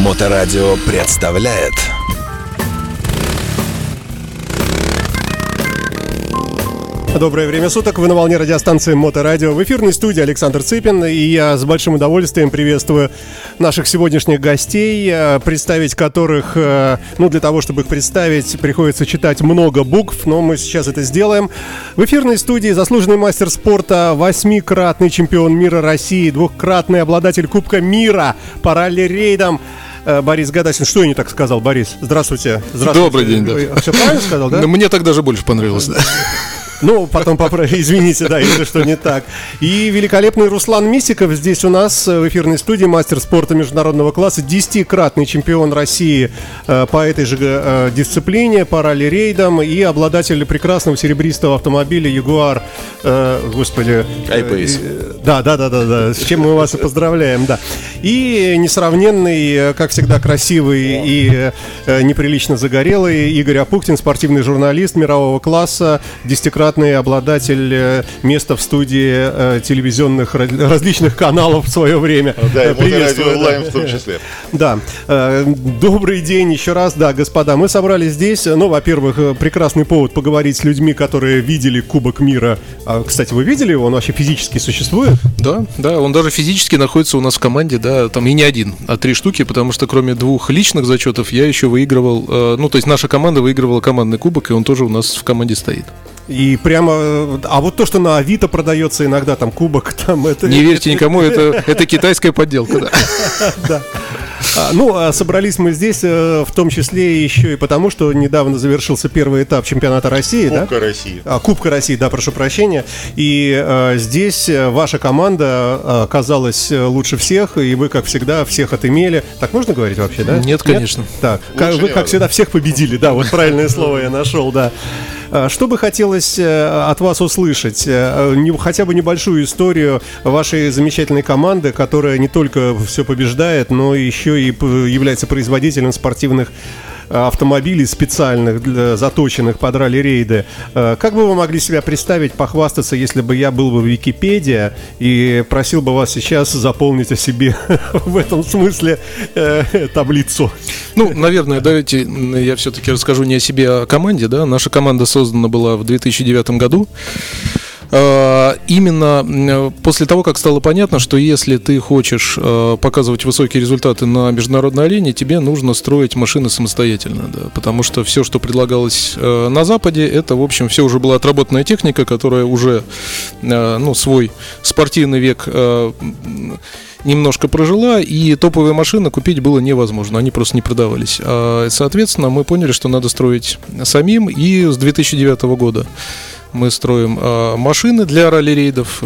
Моторадио представляет. Доброе время суток, вы на волне радиостанции Моторадио. В эфирной студии Александр Цыпин. И я с большим удовольствием приветствую наших сегодняшних гостей, представить которых, для того, чтобы их представить, приходится читать много букв, но мы сейчас это сделаем. В эфирной студии заслуженный мастер спорта, 8-кратный чемпион мира России, 2-кратный обладатель Кубка мира по ралли-рейдам Борис Гадасин. Что я не так сказал, Борис? Здравствуйте. Добрый день, да. Все правильно сказал, да? Мне так даже больше понравилось, да. Потом поправили, извините, да, если что не так. И великолепный Руслан Мисиков здесь у нас в эфирной студии, мастер спорта международного класса, 10-кратный чемпион России по этой же дисциплине, по ралли-рейдам, и обладатель прекрасного серебристого автомобиля Ягуар, Айпейс. Да, с чем мы вас и поздравляем, да. И несравненный, как всегда, красивый и неприлично загорелый Игорь Апухтин, спортивный журналист мирового класса, 10-кратный обладатель места в студии телевизионных различных каналов в свое время. Да, и Моторадио онлайн в том числе. Да. Добрый день еще раз, да, господа. Мы собрались здесь, во-первых, прекрасный повод поговорить с людьми, которые видели Кубок мира. Кстати, вы видели его? Он вообще физически существует? Да, он даже физически находится у нас в команде, да, там и не один, а 3 штуки, потому что кроме 2 личных зачетов я еще выигрывал, наша команда выигрывала командный кубок, и он тоже у нас в команде стоит. И прямо, то, что на Авито продается иногда, там, кубок, там, это... Не верьте никому, это китайская подделка, да. Да. Собрались мы здесь, в том числе еще и потому, что недавно завершился первый этап чемпионата России. Кубка России, да, прошу прощения. И здесь ваша команда оказалась лучше всех, и вы, как всегда, всех отымели. Так можно говорить вообще, да? Нет, конечно. Нет? Так, вы, как всегда, всех победили, да, вот правильное слово я нашел, да. Что бы хотелось от вас услышать? Хотя бы небольшую историю вашей замечательной команды, которая не только все побеждает, но еще и является производителем спортивных автомобилей специальных, заточенных под ралли-рейды. Как бы вы могли себя представить, похвастаться, если бы я был бы в Википедии и просил бы вас сейчас заполнить о себе в этом смысле таблицу? Наверное, давайте я все-таки расскажу не о себе, а о команде, да? Наша команда создана была в 2009 году. Именно после того, как стало понятно, что если ты хочешь показывать высокие результаты на международной арене, тебе нужно строить машины самостоятельно, да, потому что все, что предлагалось на Западе, это, в общем, все уже была отработанная техника, которая уже свой спортивный век немножко прожила, и топовые машины купить было невозможно, они просто не продавались. Соответственно, мы поняли, что надо строить самим, и с 2009 года мы строим машины для ралли-рейдов.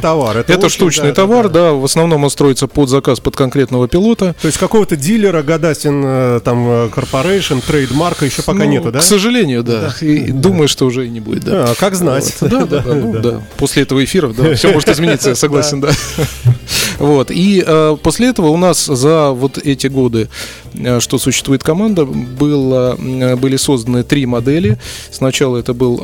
Товар. Это штучный товар, да. В основном он строится под заказ, под конкретного пилота. То есть какого-то дилера, Гадасин, там, Корпорейшн, трейдмарка еще пока нету, да? К сожалению, да. И думаю, что уже и не будет, да. Как знать. Да. После этого эфира, да, все может измениться, я согласен, да. И после этого у нас за вот эти годы, что существует команда, были созданы 3 модели. Сначала это был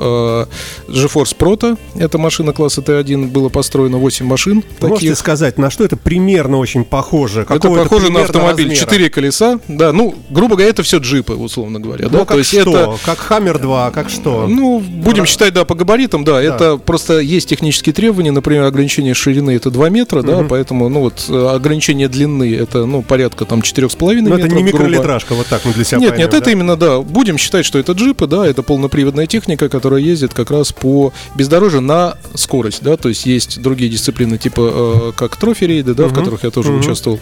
GeForce Proto. Это машина класса Т1. Было построено 8 машин. Можете сказать, на что это примерно очень похоже? Это похоже на автомобиль размера. 4 колеса. Да, грубо говоря, это все джипы, условно говоря. Да? То есть это как Хаммер 2, как что? Будем считать, да, по габаритам, да. Это просто есть технические требования. Например, ограничение ширины — это 2 метра, да, поэтому, ограничение длины — это, порядка там 4,5 метров. Это не микролитражка, вот так мы для себя понимаем. Нет, это именно, да, будем считать, что это джипы, да, это полноприводная техника, которая ездит как раз по бездорожью на скорость, да, то есть есть другие дисциплины, типа как трофи-рейды, да, в которых я тоже участвовал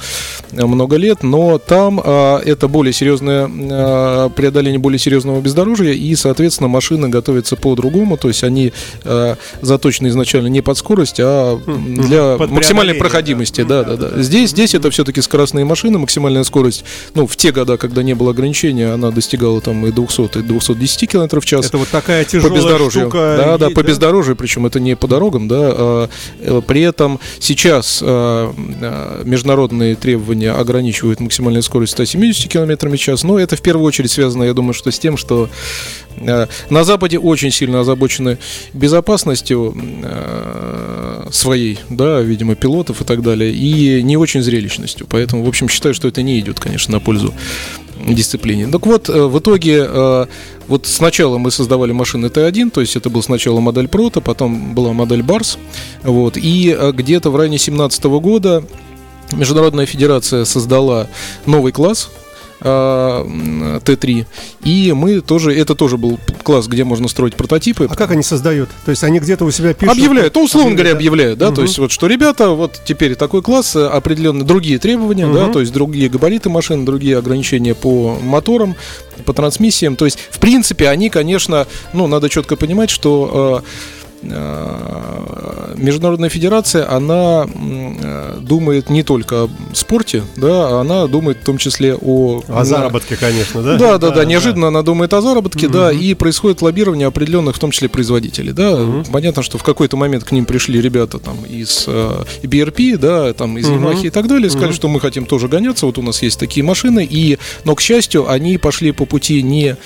много лет, но там это более серьезное преодоление более серьезного бездорожья, и, соответственно, машины готовятся по-другому, то есть они заточены изначально не под скорость, а для максимальной проходимости, да. Здесь это все-таки скоростные машины, максимальная скорость, в те года, когда не было ограничения, она достигала там и 200, и 210 км в час. Это вот такая такая тяжелая штука. Да, по бездорожью, причем это не по дорогам, да. При этом сейчас международные требования ограничивают максимальную скорость 170 км в час, но это в первую очередь связано, я думаю, что с тем, что на Западе очень сильно озабочены безопасностью своей, да, видимо, пилотов и так далее, и не очень зрелищностью. Поэтому, в общем, считаю, что это не идет, конечно, на пользу дисциплине. Так вот, в итоге, вот сначала мы создавали машины Т1, то есть это была сначала модель Proto, потом была модель Барс, вот, и где-то в районе 2017 года Международная Федерация создала новый класс Т3, и мы тоже, это тоже был класс, где можно строить прототипы. А как они создают? То есть они где-то у себя пишут? Объявляют, ну, условно говоря, объявляют, да, то есть вот, что ребята, вот теперь такой класс, определенные другие требования, да, то есть другие габариты машин, другие ограничения по моторам, по трансмиссиям, то есть, в принципе, они, конечно, ну, надо четко понимать, что Международная Федерация, она думает не только о спорте, да, она думает в том числе о... О заработке, конечно, да? Да, неожиданно она думает о заработке, да, и происходит лоббирование определенных, в том числе, производителей, да. Понятно, что в какой-то момент к ним пришли ребята там из BRP, да, там из Ямахи и так далее, сказали, что мы хотим тоже гоняться, вот у нас есть такие машины, и... Но, к счастью, они пошли по пути не...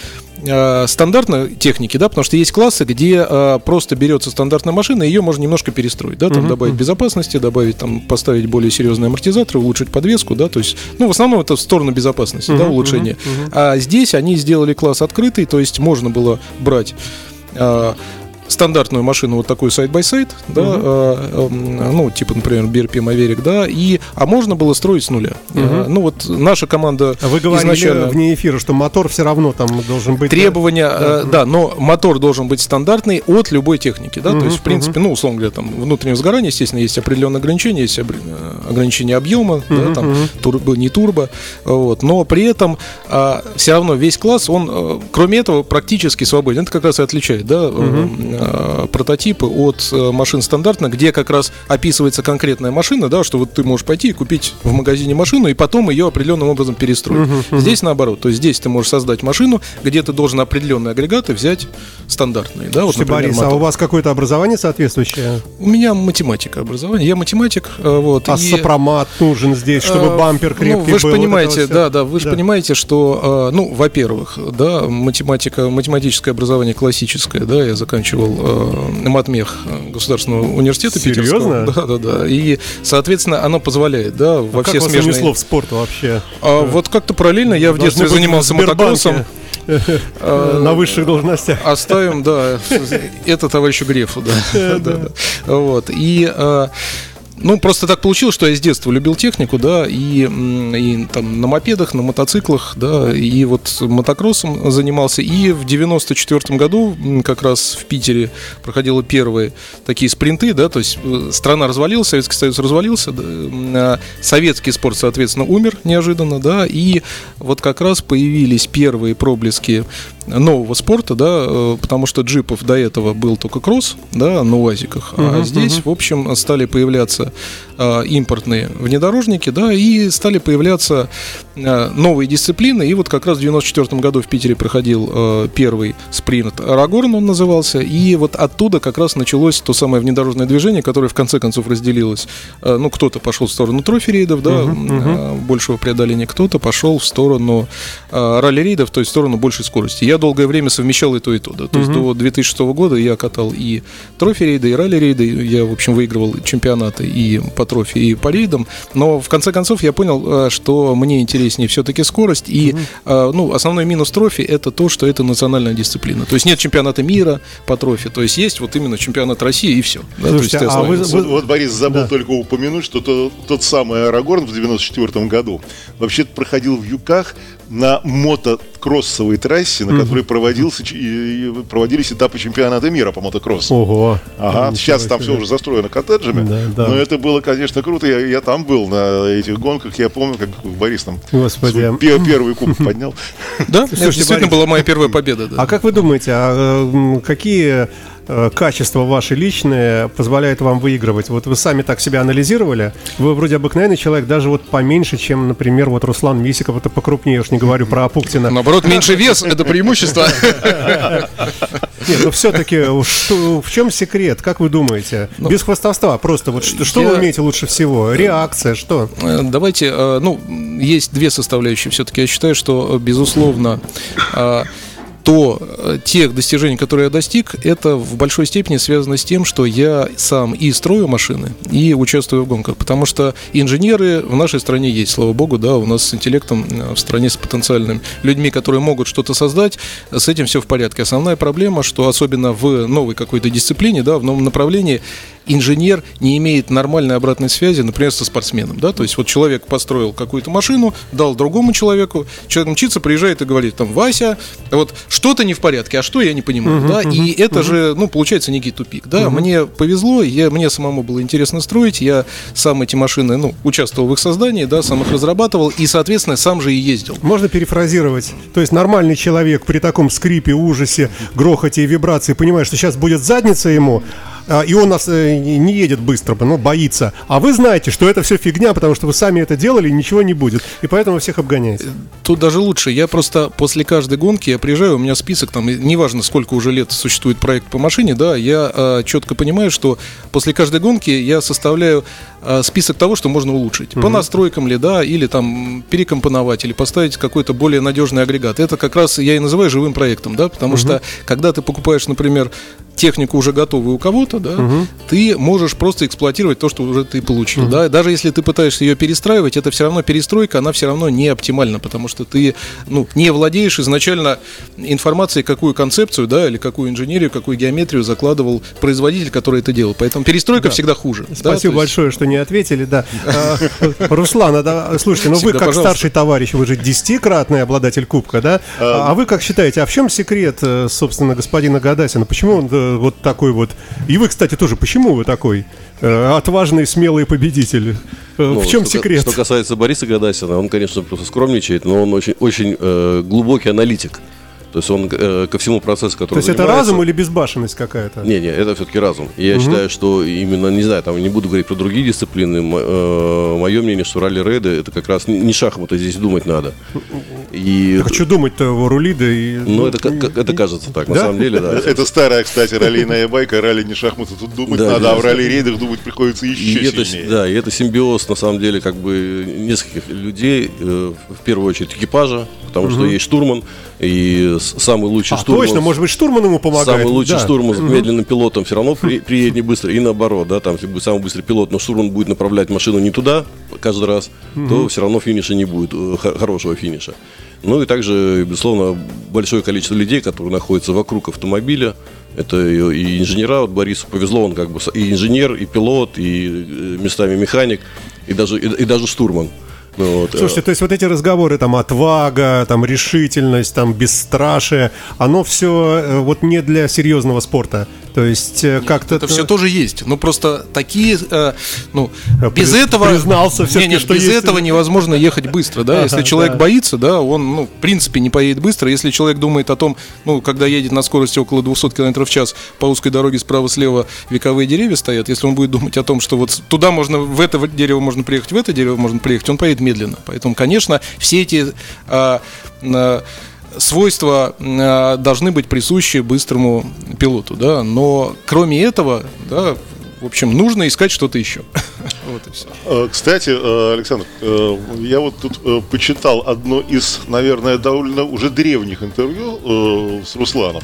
стандартной техники, да, потому что есть классы, где просто берется стандартная машина, и ее можно немножко перестроить, да, там добавить безопасности, добавить, там, поставить более серьезные амортизаторы, улучшить подвеску, да, то есть, ну, в основном это в сторону безопасности, да, улучшение. А здесь они сделали класс открытый, то есть можно было брать стандартную машину, вот такую сайд-бай-сайд, да, ну, типа, например, BRP Maverick, да, и, а можно было строить с нуля. Ну, вот наша команда... Вы говорили изначально вне эфира, что мотор все равно там должен быть... Требования, да, но мотор должен быть стандартный от любой техники, да, то есть, в принципе, ну, условно говоря, там, внутреннее сгорание, естественно, есть определенные ограничения, есть ограничения объема, да, там, турбо, не турбо, вот, но при этом все равно весь класс, он, кроме этого, практически свободен. Это как раз и отличает, да, прототипы от машин стандартно, где как раз описывается конкретная машина, да, что вот ты можешь пойти и купить в магазине машину и потом ее определенным образом перестроить. Здесь наоборот, то есть здесь ты можешь создать машину, где ты должен определенные агрегаты взять стандартные, да, вот, например, Борис, мотор. А у вас какое-то образование соответствующее? У меня математика образование, я математик, вот. А и... сопромат нужен здесь, чтобы бампер крепкий был? Ну, вы же понимаете, вы же понимаете, что, ну, во-первых, да, математика, математическое образование классическое, да, я заканчивал матмех Государственного университета. Серьезно? Питерского. Да. И, соответственно, оно позволяет, да, во все смежные... как вас унесло в спорт вообще? Вот как-то параллельно я в детстве занимался мотокроссом. На высших должностях. Оставим, да, это товарищу Грефу, да. Вот, и... Ну, просто так получилось, что я с детства любил технику, да, и там на мопедах, на мотоциклах, да, и вот мотокроссом занимался. И в 94 году как раз в Питере проходило первые такие спринты, да, то есть страна развалилась, Советский Союз развалился, да, советский спорт, соответственно, умер неожиданно, да, и вот как раз появились первые проблески нового спорта, да, потому что джипов до этого был только кросс, да, на УАЗиках, а здесь, в общем, стали появляться импортные внедорожники, да, и стали появляться новые дисциплины. И вот как раз в 94 году в Питере проходил первый спринт «Арагорн», он назывался. И вот оттуда как раз началось то самое внедорожное движение, которое в конце концов разделилось. Ну, кто-то пошел в сторону трофи-рейдов, да, большего преодоления, кто-то пошел в сторону ралли-рейдов, то есть в сторону большей скорости. Я долгое время совмещал и то, и то, да. То есть до 2006 года я катал и трофи-рейды, и ралли-рейды. Я, в общем, выигрывал чемпионаты и по трофе, и по рейдам. Но в конце концов я понял, что мне интереснее все-таки скорость. И ну, основной минус трофе — это то, что это национальная дисциплина. То есть нет чемпионата мира по трофе. То есть есть вот именно чемпионат России, и все. Слушайте, да, то есть, вот Борис забыл только упомянуть, что тот самый «Арагорн» в 94 году вообще-то проходил в Юках на мотокроссовой трассе, на которой проводились этапы чемпионата мира по мотокроссу. Ого! Ага, сейчас там все уже застроено коттеджами, но это было, конечно, круто. Я там был на этих гонках, я помню, как Борис там первый кубок поднял. Да, это действительно была моя первая победа. А как вы думаете, какие качество ваше личное позволяет вам выигрывать? Вот вы сами так себя анализировали. Вы вроде обыкновенный человек, даже вот поменьше, чем, например, вот Руслан Мисиков. Это покрупнее, я уж не говорю про Апухтина. Наоборот, меньше вес — это преимущество. Нет, ну все-таки, в чем секрет? Как вы думаете? Без хвастовства, просто вот что вы умеете лучше всего? Реакция, что? Давайте, ну, есть две составляющие. Все-таки я считаю, что, безусловно, то тех достижений, которые я достиг, это в большой степени связано с тем, что я сам и строю машины, и участвую в гонках. Потому что инженеры в нашей стране есть, слава богу, да, у нас с интеллектом в стране, с потенциальными людьми, которые могут что-то создать, с этим все в порядке. Основная проблема, что особенно в новой какой-то дисциплине, да, в новом направлении, инженер не имеет нормальной обратной связи, например, со спортсменом, да, то есть вот человек построил какую-то машину, дал другому человеку, человек мчится, приезжает и говорит, там, Вася, вот что-то не в порядке, а что я не понимаю, да, и это же, ну, получается некий тупик, да, мне повезло, мне самому было интересно строить, я сам эти машины, ну, участвовал в их создании, да, сам их разрабатывал и, соответственно, сам же и ездил. Можно перефразировать, то есть нормальный человек при таком скрипе, ужасе, грохоте и вибрации понимает, что сейчас будет задница ему, и он нас не едет быстро, но боится. А вы знаете, что это все фигня, потому что вы сами это делали, и ничего не будет. И поэтому всех обгоняете. Тут даже лучше. Я просто после каждой гонки я приезжаю, у меня список, там, неважно, сколько уже лет существует проект по машине, да, я четко понимаю, что после каждой гонки я составляю список того, что можно улучшить. По настройкам ли, да, или там перекомпоновать, или поставить какой-то более надежный агрегат. Это как раз я и называю живым проектом, да, потому что, когда ты покупаешь, например, технику уже готовую у кого-то, да, ты можешь просто эксплуатировать то, что уже ты получил, да, даже если ты пытаешься ее перестраивать, это все равно перестройка, она все равно не оптимальна, потому что ты, ну, не владеешь изначально информацией, какую концепцию, да, или какую инженерию, какую геометрию закладывал производитель, который это делал, поэтому перестройка всегда хуже. Спасибо большое, что не ответили, да. Руслан, слушайте, ну вы как старший товарищ, вы же 10-кратный обладатель кубка, да, а вы как считаете, а в чем секрет, собственно, господина Гадасина, почему он вот такой вот. И вы, кстати, тоже. Почему вы такой отважный, смелый победитель? Ну, в чем секрет? Что касается Бориса Гадасина, он, конечно, просто скромничает, но он очень, очень глубокий аналитик. То есть он ко всему процессу, который занимается... То есть это разум или безбашенность какая-то? Не, это все-таки разум. И я считаю, что именно, не знаю, там не буду говорить про другие дисциплины. Мое мнение, что ралли-рейды, это как раз не шахматы, здесь думать надо. И... Так что думать-то, рулиды? И... Ну, это кажется так, да? На самом деле, да. Это старая, кстати, раллийная байка, ралли не шахматы, тут думать надо, а в ралли-рейдах думать приходится еще сильнее. Да, и это симбиоз, на самом деле, как бы нескольких людей, в первую очередь экипажа, потому что есть штурман, и самый лучший штурман... Точно, может быть, штурман ему помогает. Самый лучший штурман с медленным пилотом все равно приедет не быстро. И наоборот, да, там, если будет самый быстрый пилот, но штурман будет направлять машину не туда каждый раз, то все равно финиша не будет, хорошего финиша. Ну и также, безусловно, большое количество людей, которые находятся вокруг автомобиля. Это и инженера, вот Борису повезло, он как бы и инженер, и пилот, и местами механик, и даже штурман. Ну, вот, слушайте, то есть вот эти разговоры, там, отвага, там, решительность, там, бесстрашие, оно все вот не для серьезного спорта. То есть как-то... Это все тоже есть, но просто такие, ну, без этого... Признался все-таки, что без этого невозможно ехать быстро, да, если человек боится, да, он, ну, в принципе, не поедет быстро. Если человек думает о том, ну, когда едет на скорости около 200 км в час по узкой дороге справа-слева вековые деревья стоят, если он будет думать о том, что вот туда можно, в это дерево можно приехать, в это дерево можно приехать, он поедет медленно. Поэтому, конечно, все эти свойства должны быть присущи быстрому пилоту, да. Но кроме этого, да, в общем, нужно искать что-то еще. Вот и все. Кстати, Александр, я вот тут почитал одно из, наверное, довольно уже древних интервью с Русланом.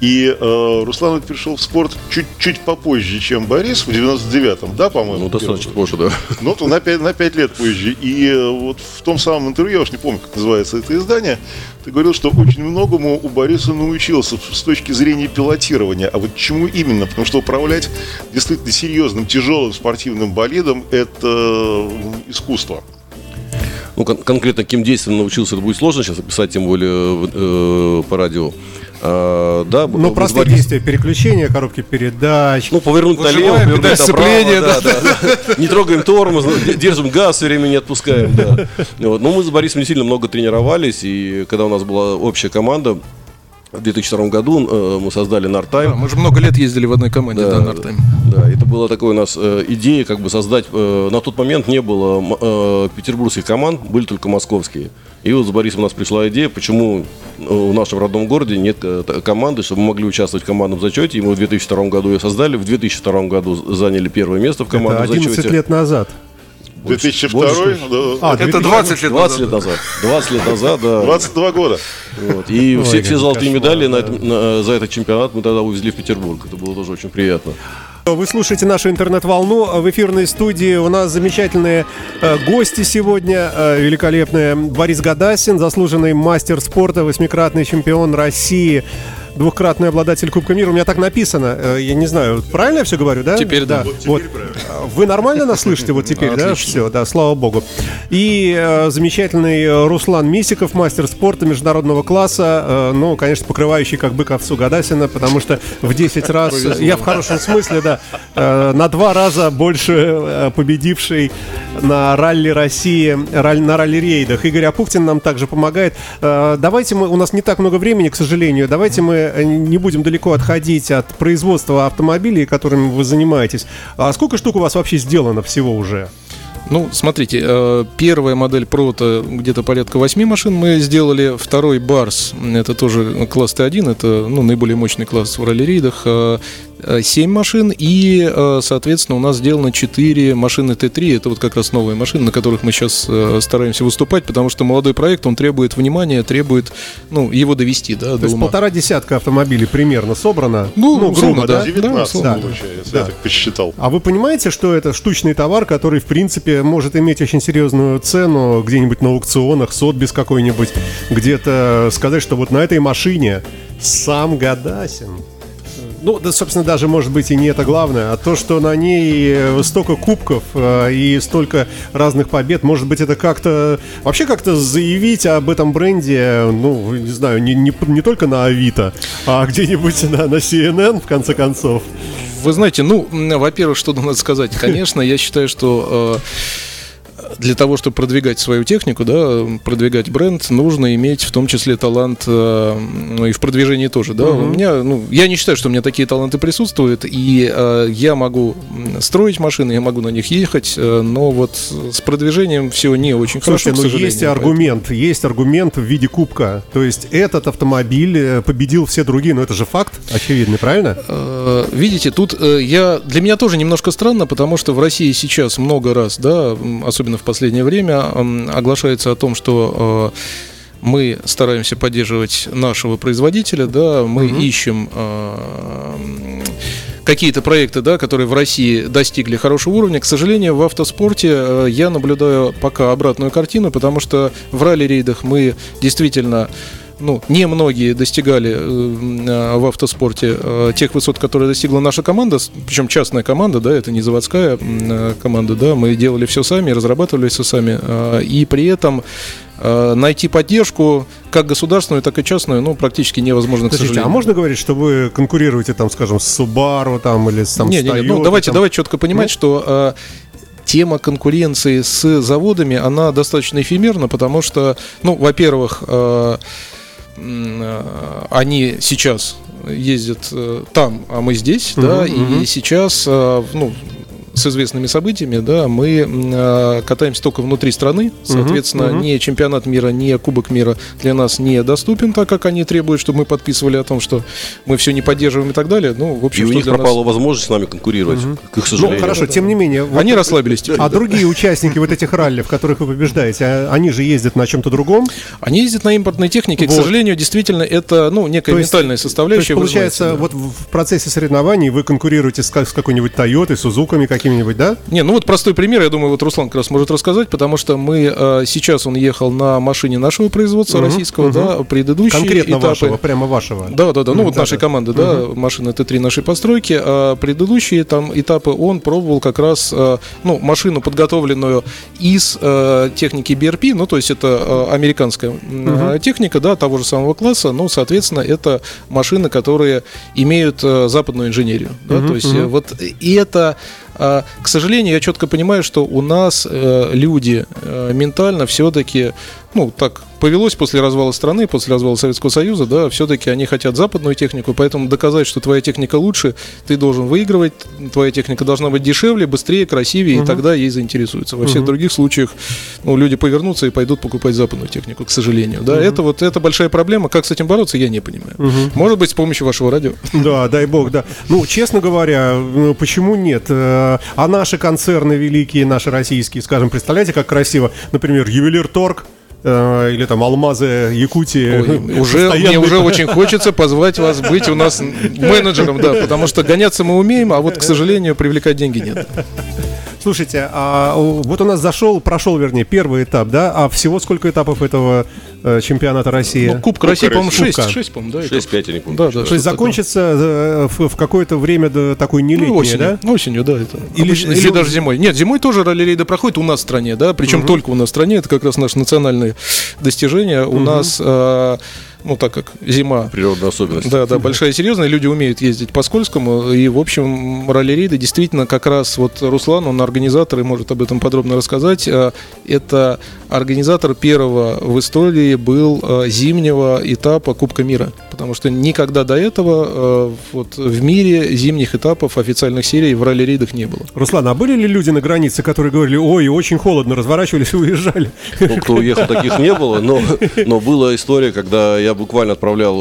И Руслан пришел в спорт чуть-чуть попозже, чем Борис, в 99-м, да, по-моему? Ну, достаточно позже, да. Ну, то на 5 лет позже. И вот в том самом интервью, я уж не помню, как называется это издание, ты говорил, что очень многому у Бориса научился с точки зрения пилотирования. А вот чему именно? Потому что управлять действительно серьезным, тяжелым спортивным болидом – это искусство. Ну, конкретно каким действием научился, это будет сложно сейчас описать, тем более по радио. Да, но простые действия: переключение коробки передач, ну, повернуть налево, повернуть направо, не трогаем тормоз, держим газ, все время не отпускаем. Но мы с Борисом не сильно много тренировались, и когда у нас была общая команда, В 2002 году мы создали Норт-Тайм. Да, мы же много лет ездили в одной команде, да, Норт-Тайм. Да, это была такая у нас идея, как бы создать. На тот момент не было петербургских команд, были только московские. И вот с Борисом у нас пришла идея, почему в нашем родном городе нет команды, чтобы мы могли участвовать в командном зачете. И мы в 2002 году ее создали. В 2002 году заняли первое место в командном зачете. 11 лет назад. 2002? Да. А, это 20 лет назад. 20 лет назад, да. 22 года. Вот. И все золотые медали за этот чемпионат мы тогда увезли в Петербург. Это было тоже очень приятно. Вы слушаете нашу интернет-волну. В эфирной студии у нас замечательные гости сегодня. Великолепные. Борис Гадасин, заслуженный мастер спорта, восьмикратный чемпион России, двухкратный обладатель Кубка мира. У меня так написано. Я не знаю, правильно я все говорю, да? Теперь да. Вот теперь правильно. Вы нормально нас слышите вот теперь, да? Все, да, слава богу. И замечательный Руслан Мисиков, мастер спорта международного класса. Ну, конечно, покрывающий как бык овцу Гадасина, потому что в 10 раз, я в хорошем смысле, да, на 2 раза больше победивший на ралли России, на ралли-рейдах. Игорь Апухтин нам также помогает. Давайте мы, у нас не так много времени, к сожалению, давайте мы не будем далеко отходить от производства автомобилей, которыми вы занимаетесь. А сколько штук у вас вообще сделано всего уже? Ну, смотрите, первая модель Proto, где-то порядка 8 машин мы сделали. Второй Барс, это тоже класс Т1, это, ну, наиболее мощный класс в ралли-рейдах, 7 машин. И, соответственно, у нас сделано 4 машины Т3. Это вот как раз новые машины, на которых мы сейчас стараемся выступать, потому что молодой проект, он требует внимания, требует, ну, его довести, да, до ума. То есть 1,5 десятка автомобилей примерно собрано. Ну, грубо, да? 19, да, получается, да. Я так посчитал. А вы понимаете, что это штучный товар, который, в принципе, может иметь очень серьезную цену где-нибудь на аукционах, Сотбис какой-нибудь, где-то сказать, что вот на этой машине сам Гадасин. Ну, да, собственно, даже, может быть, и не это главное, а то, что на ней столько кубков и столько разных побед. Может быть, это как-то... Вообще как-то заявить об этом бренде, ну, не знаю, не только на Авито, а где-нибудь на CNN, в конце концов. Вы знаете, ну, во-первых, что надо сказать. Конечно, я считаю, что... Для того, чтобы продвигать свою технику, да, продвигать бренд, нужно иметь в том числе талант, ну, и в продвижении тоже, да. У меня, ну, я не считаю, что у меня такие таланты присутствуют. И я могу строить машины, я могу на них ехать, но вот с продвижением все не очень хорошо, к сожалению. Есть аргумент в виде кубка. То есть этот автомобиль победил все другие, но это же факт очевидный, правильно? Видите, тут для меня тоже немножко странно, потому что в России сейчас много раз, да, особенно в последнее время оглашается о том, что мы стараемся поддерживать нашего производителя, да, мы ищем какие-то проекты, да, которые в России достигли хорошего уровня. К сожалению, в автоспорте я наблюдаю пока обратную картину, потому что в ралли-рейдах мы действительно... Ну, немногие достигали в автоспорте тех высот, которые достигла наша команда, причем частная команда, да, это не заводская команда, да, мы делали все сами, разрабатывали все сами, и при этом найти поддержку как государственную, так и частную, ну, практически невозможно. Подождите, к сожалению. А можно говорить, что вы конкурируете, там, скажем, с Subaru, там, или с Toyota? Ну, давайте четко понимать, что... Тема конкуренции с заводами, она достаточно эфемерна, потому что, ну, во-первых, они сейчас ездят там, а мы здесь, да, и сейчас, ну, с известными событиями, да, мы катаемся только внутри страны, соответственно, ни чемпионат мира, ни Кубок мира для нас не доступен, так как они требуют, чтобы мы подписывали о том, что мы все не поддерживаем и так далее. Ну, в общем, и у них пропала возможность с нами конкурировать, к их сожалению. Ну, хорошо, тем не менее. Вот, они расслабились теперь. А другие участники вот этих ралли, в которых вы побеждаете, они же ездят на чем-то другом? Они ездят на импортной технике, вот. К сожалению, действительно, это, ну, некая ментальная составляющая. То есть, получается, да, вот в процессе соревнований вы конкурируете с какой-нибудь Тойотой, Сузуками, какими-нибудь, да? Не, ну вот простой пример, я думаю, вот Руслан как раз может рассказать, потому что мы сейчас он ехал на машине нашего производства, российского, да, предыдущие конкретно этапы. Вашего, прямо вашего. Да, ну вот нашей команды, да, машины Т3 нашей постройки, предыдущие там этапы он пробовал как раз, ну, машину, подготовленную из техники BRP, ну, то есть это американская техника, да, того же самого класса, но, соответственно, это машины, которые имеют западную инженерию, да, то есть вот и это... К сожалению, я четко понимаю, что у нас люди ментально все-таки ну, так повелось после развала страны, после развала Советского Союза, да, все-таки они хотят западную технику, поэтому доказать, что твоя техника лучше, ты должен выигрывать, твоя техника должна быть дешевле, быстрее, красивее, и тогда ей заинтересуются. Во всех других случаях, ну, люди повернутся и пойдут покупать западную технику, к сожалению, да, это большая проблема, как с этим бороться, я не понимаю. Может быть, с помощью вашего радио. Да, дай бог, да. Ну, честно говоря, почему нет? А наши концерны великие, наши российские, скажем, представляете, как красиво, например, Ювелир Торг, или там Алмазы Якутии. Ой, мне уже очень хочется позвать вас быть у нас менеджером, да, потому что гоняться мы умеем, а вот, к сожалению, привлекать деньги нет. Слушайте, а вот у нас прошел первый этап, да? А всего сколько этапов этого чемпионата России? Ну, Кубка России, по-моему, 6, по-моему, да? 6-5, я не помню. Да, да, то есть закончится в какое-то время такой нелетнее, ну, осенью, да? Осенью, да. Это или даже зимой. Нет, зимой тоже ралли-рейды проходят у нас в стране, да? Причем только у нас в стране. Это как раз наши национальные достижения. У нас... Ну, так как зима. Природная особенность. Да, большая и серьезная. Люди умеют ездить по скользкому. И, в общем, ралли-рейды действительно как раз... Вот Руслан, он организатор и может об этом подробно рассказать. Это организатор первого в истории был зимнего этапа Кубка мира. Потому что никогда до этого вот в мире зимних этапов официальных серий в ралли-рейдах не было. Руслан, а были ли люди на границе, которые говорили: ой, очень холодно, разворачивались и уезжали? Ну, кто уехал, таких не было. Но была история, когда я буквально отправлял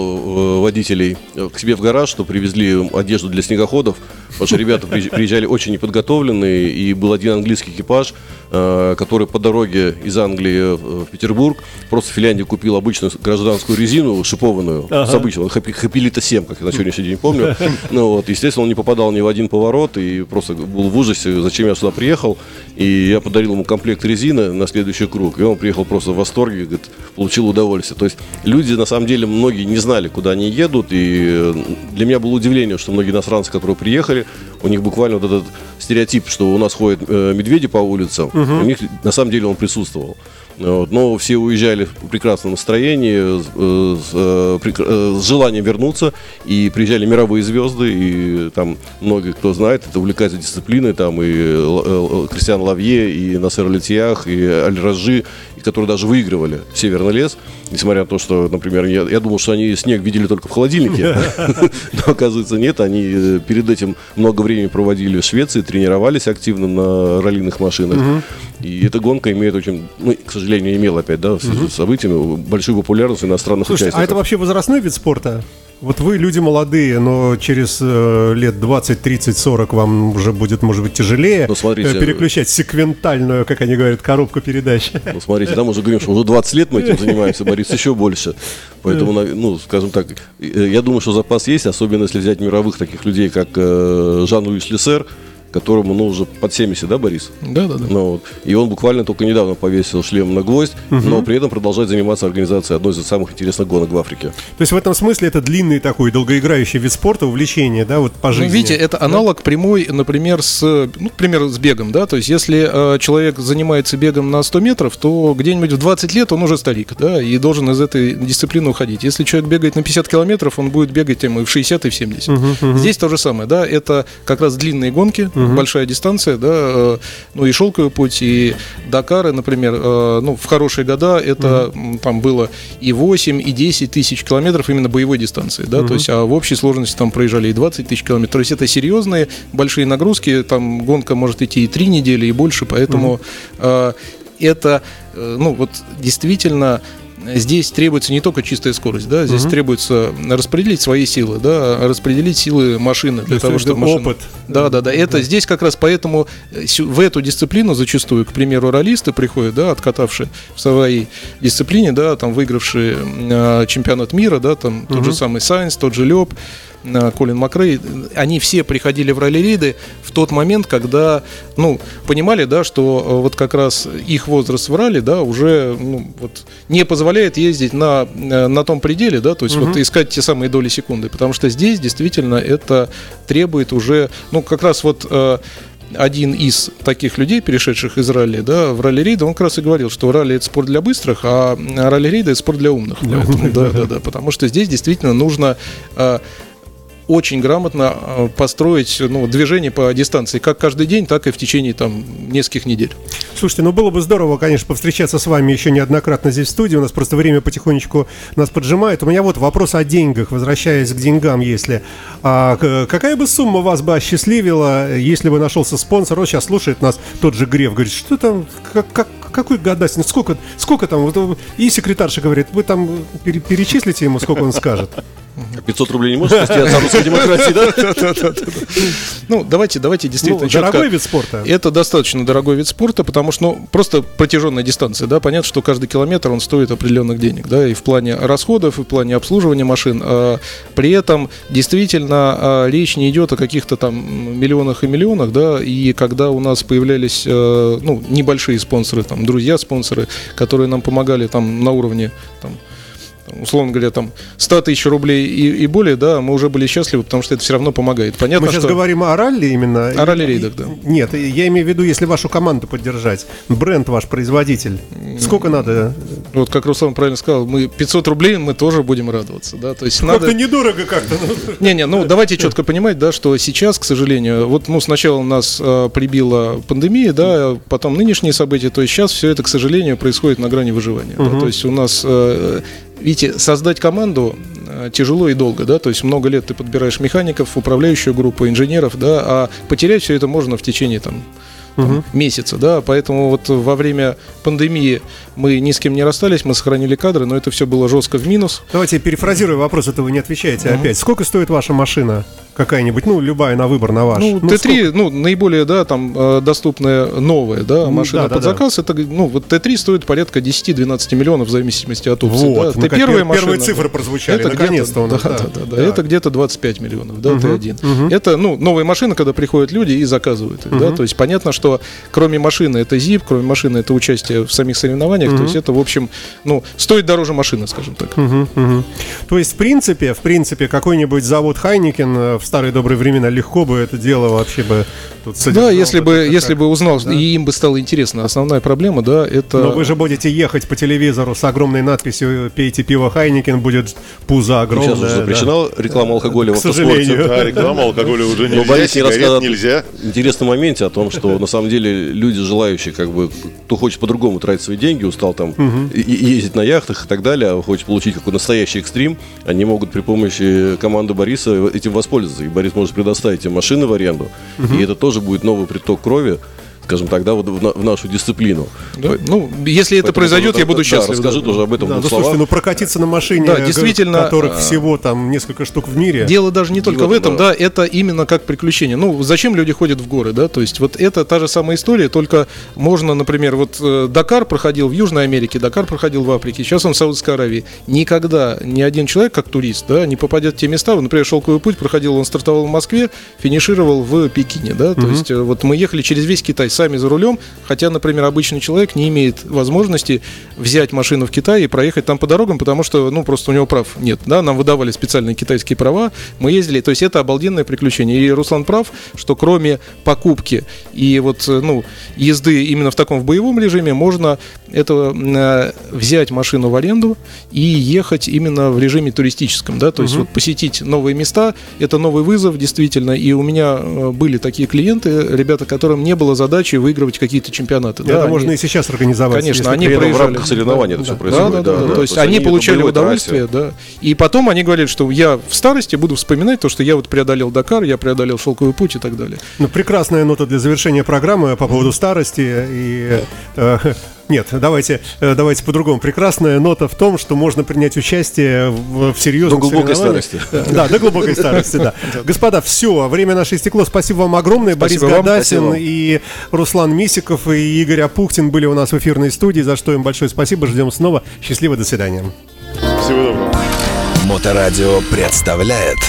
водителей к себе в гараж, что привезли одежду для снегоходов, потому что ребята приезжали очень неподготовленные, и был один английский экипаж, который по дороге из Англии в Петербург просто в Финляндии купил обычную гражданскую резину шипованную, с обычного, Хапилита 7, как я на сегодняшний день помню. Ну, вот, естественно, он не попадал ни в один поворот и просто был в ужасе, зачем я сюда приехал, и я подарил ему комплект резины на следующий круг, и он приехал просто в восторге, говорит, получил удовольствие. То есть люди, на самом деле, многие не знали, куда они едут, и для меня было удивление, что многие иностранцы, которые приехали, у них буквально вот этот стереотип, что у нас ходят медведи по улицам, у них на самом деле он присутствовал. Вот, но все уезжали в прекрасном настроении, с желанием вернуться, и приезжали мировые звезды, и там многие, кто знает, это увлекается дисциплиной, там и Кристиан Лавье, и Насер Летсиях, и Аль-Ражи, которые даже выигрывали Северный лес, несмотря на то, что, например, я думал, что они снег видели только в холодильнике, но оказывается нет, они перед этим много времени проводили в Швеции, тренировались активно на раллиных машинах, и эта гонка имеет очень, ну, к сожалению, имела опять, да, с событиями большую популярность иностранных участников. А это вообще возрастной вид спорта? Вот вы люди молодые, но через лет 20, 30, 40 вам уже будет, может быть, тяжелее, ну, смотрите, переключать секвентальную, как они говорят, коробку передач. Ну, смотрите, там уже говорим, что уже 20 лет мы этим занимаемся, Борис, еще больше. Поэтому, ну, скажем так, я думаю, что запас есть, особенно если взять мировых таких людей, как Жан-Луи Слиссер, которому, ну, уже под 70, да, Борис? Да. Ну, вот. И он буквально только недавно повесил шлем на гвоздь, но при этом продолжает заниматься организацией одной из самых интересных гонок в Африке. То есть в этом смысле это длинный такой долгоиграющий вид спорта, увлечение, да, вот по жизни. Ну, видите, это аналог прямой, например, с бегом, да, то есть если человек занимается бегом на 100 метров, то где-нибудь в 20 лет он уже старик, да, и должен из этой дисциплины уходить. Если человек бегает на 50 километров, он будет бегать там и в 60, и в 70. Здесь то же самое, да, это как раз длинные гонки, большая дистанция, да, ну и Шелковый путь, и Дакары, например, ну, в хорошие года это там было и 8, и 10 тысяч километров именно боевой дистанции, да, то есть, а в общей сложности там проезжали и 20 тысяч километров, то есть это серьезные, большие нагрузки, там гонка может идти и 3 недели, и больше, поэтому это, ну, вот действительно... Здесь требуется не только чистая скорость, да, здесь требуется распределить свои силы, да, распределить силы машины для того, чтобы машина... опыт. Да. Это здесь как раз поэтому в эту дисциплину зачастую, к примеру, раллисты приходят, да, откатавшие в своей дисциплине, да, там выигравшие чемпионат мира, да, там тот же самый Сайнс, тот же Лёб, Колин Макрей, они все приходили в ралли-рейды в тот момент, когда, ну, понимали, да, что вот как раз их возраст в ралли, да, уже, ну, вот, не позволяет ездить на том пределе, да, то есть вот искать те самые доли секунды, потому что здесь действительно это требует уже, ну, как раз вот... Один из таких людей, перешедших из ралли, да, в ралли-рейды, он как раз и говорил, что ралли — это спорт для быстрых, а ралли-рейды — это спорт для умных. Поэтому, потому что здесь действительно нужно очень грамотно построить движение по дистанции как каждый день, так и в течение нескольких недель. Слушайте, было бы здорово, конечно, повстречаться с вами еще неоднократно здесь в студии. У нас просто время потихонечку нас поджимает. У меня вопрос о деньгах, возвращаясь к деньгам, какая бы сумма вас бы осчастливила, если бы нашелся спонсор? Вот сейчас слушает нас тот же Греф, говорит, что там, какой гадасин, сколько там, и секретарша говорит, вы там перечислите ему, сколько он скажет. 500 рублей не может спасти от русской демократии, да? Давайте действительно четко. Дорогой вид спорта. Это достаточно дорогой вид спорта, потому что просто протяженная дистанция, да, понятно, что каждый километр он стоит определенных денег, да, и в плане расходов, и в плане обслуживания машин. При этом действительно речь не идет о каких-то миллионах и миллионах, да, и когда у нас появлялись небольшие спонсоры, друзья-спонсоры, которые нам помогали на уровне условно говоря, 100 тысяч рублей и более, да, мы уже были счастливы, потому что это все равно помогает. Понятно, мы сейчас говорим о ралли именно. О ралли-рейдах, да. Нет, я имею в виду, если вашу команду поддержать, бренд ваш, производитель, сколько надо? Вот как Руслан правильно сказал, мы 500 рублей, мы тоже будем радоваться, да, то есть надо... Как-то недорого как-то. Давайте четко понимать, да, что сейчас, к сожалению, сначала нас прибила пандемия, да, потом нынешние события, то есть сейчас все это, к сожалению, происходит на грани выживания, да, то есть у нас... Видите, создать команду тяжело и долго, да, то есть много лет ты подбираешь механиков, управляющую группу, инженеров, да, а потерять все это можно в течение месяца, да, поэтому во время пандемии мы ни с кем не расстались, мы сохранили кадры, но это все было жестко в минус. Давайте я перефразирую вопрос, это вы не отвечаете опять. Сколько стоит ваша машина? Какая-нибудь, любая на выбор, на ваш. Т3, наиболее, да, доступная новая, да, машина под заказ. Это, Т3 стоит порядка 10-12 миллионов в зависимости от опции. Вот, да. Первые цифры прозвучали, это наконец-то у нас. Да. Это где-то 25 миллионов, да, Т1. Это, новые машины, когда приходят люди и заказывают их, да, то есть понятно, что кроме машины это ЗИП, кроме машины это участие в самих соревнованиях, то есть это, в общем, стоит дороже машины, скажем так. То есть, в принципе, какой-нибудь завод Хайникен в старые добрые времена легко бы это дело вообще бы тут содержало. Да, если бы узнал, да? И им бы стало интересно. Основная проблема, да, это... Но вы же будете ехать по телевизору с огромной надписью «Пейте пиво Хайникен», будет пузо огромное. Сейчас уже запрещена реклама алкоголя в автоспорте. Да, реклама алкоголя уже нельзя. Но Борис не рассказал о интересном моменте, о том, что на самом деле люди, желающие, кто хочет по-другому тратить свои деньги, устал ездить на яхтах и так далее, хочет получить какой-то настоящий экстрим, они могут при помощи команды Бориса этим воспользоваться. И Борис может предоставить им машины в аренду, и это тоже будет новый приток крови, скажем так, да, в нашу дисциплину. Да? Если это произойдет, я буду счастлив. Расскажи тоже об этом. Слушайте, прокатиться на машине, да, действительно, которых всего несколько штук в мире. Дело даже не только в этом, да, это именно как приключение. Зачем люди ходят в горы, да? То есть это та же самая история, только можно, например, Дакар проходил в Южной Америке, Дакар проходил в Африке, сейчас он в Саудовской Аравии. Никогда ни один человек, как турист, да, не попадет в те места. Например, Шелковый путь проходил, он стартовал в Москве, финишировал в Пекине, да. То есть мы ехали через весь Китай сами за рулем, хотя, например, обычный человек не имеет возможности взять машину в Китае и проехать там по дорогам, потому что, просто у него прав нет, да, нам выдавали специальные китайские права, мы ездили, то есть это обалденное приключение, и Руслан прав, что кроме покупки и езды именно в боевом режиме, можно взять машину в аренду и ехать именно в режиме туристическом, да, то есть посетить новые места, это новый вызов, действительно, и у меня были такие клиенты, ребята, которым не было задачи выигрывать какие-то чемпионаты. Это можно и сейчас организовать. Конечно, они проезжали в рамках соревнований, это все происходит. То есть они получали удовольствие, да. И потом они говорили, что я в старости буду вспоминать то, что я преодолел Дакар, я преодолел Шелковый путь и так далее. Прекрасная нота для завершения программы по поводу старости и... Нет, давайте по-другому. Прекрасная нота в том, что можно принять участие в серьезном соревновании. До глубокой старости, да. Господа, все, время наше истекло. Спасибо вам огромное. Борис Гадасин и Руслан Мисиков и Игорь Апухтин были у нас в эфирной студии, за что им большое спасибо. Ждем снова. Счастливо, до свидания. Всего доброго. Моторадио представляет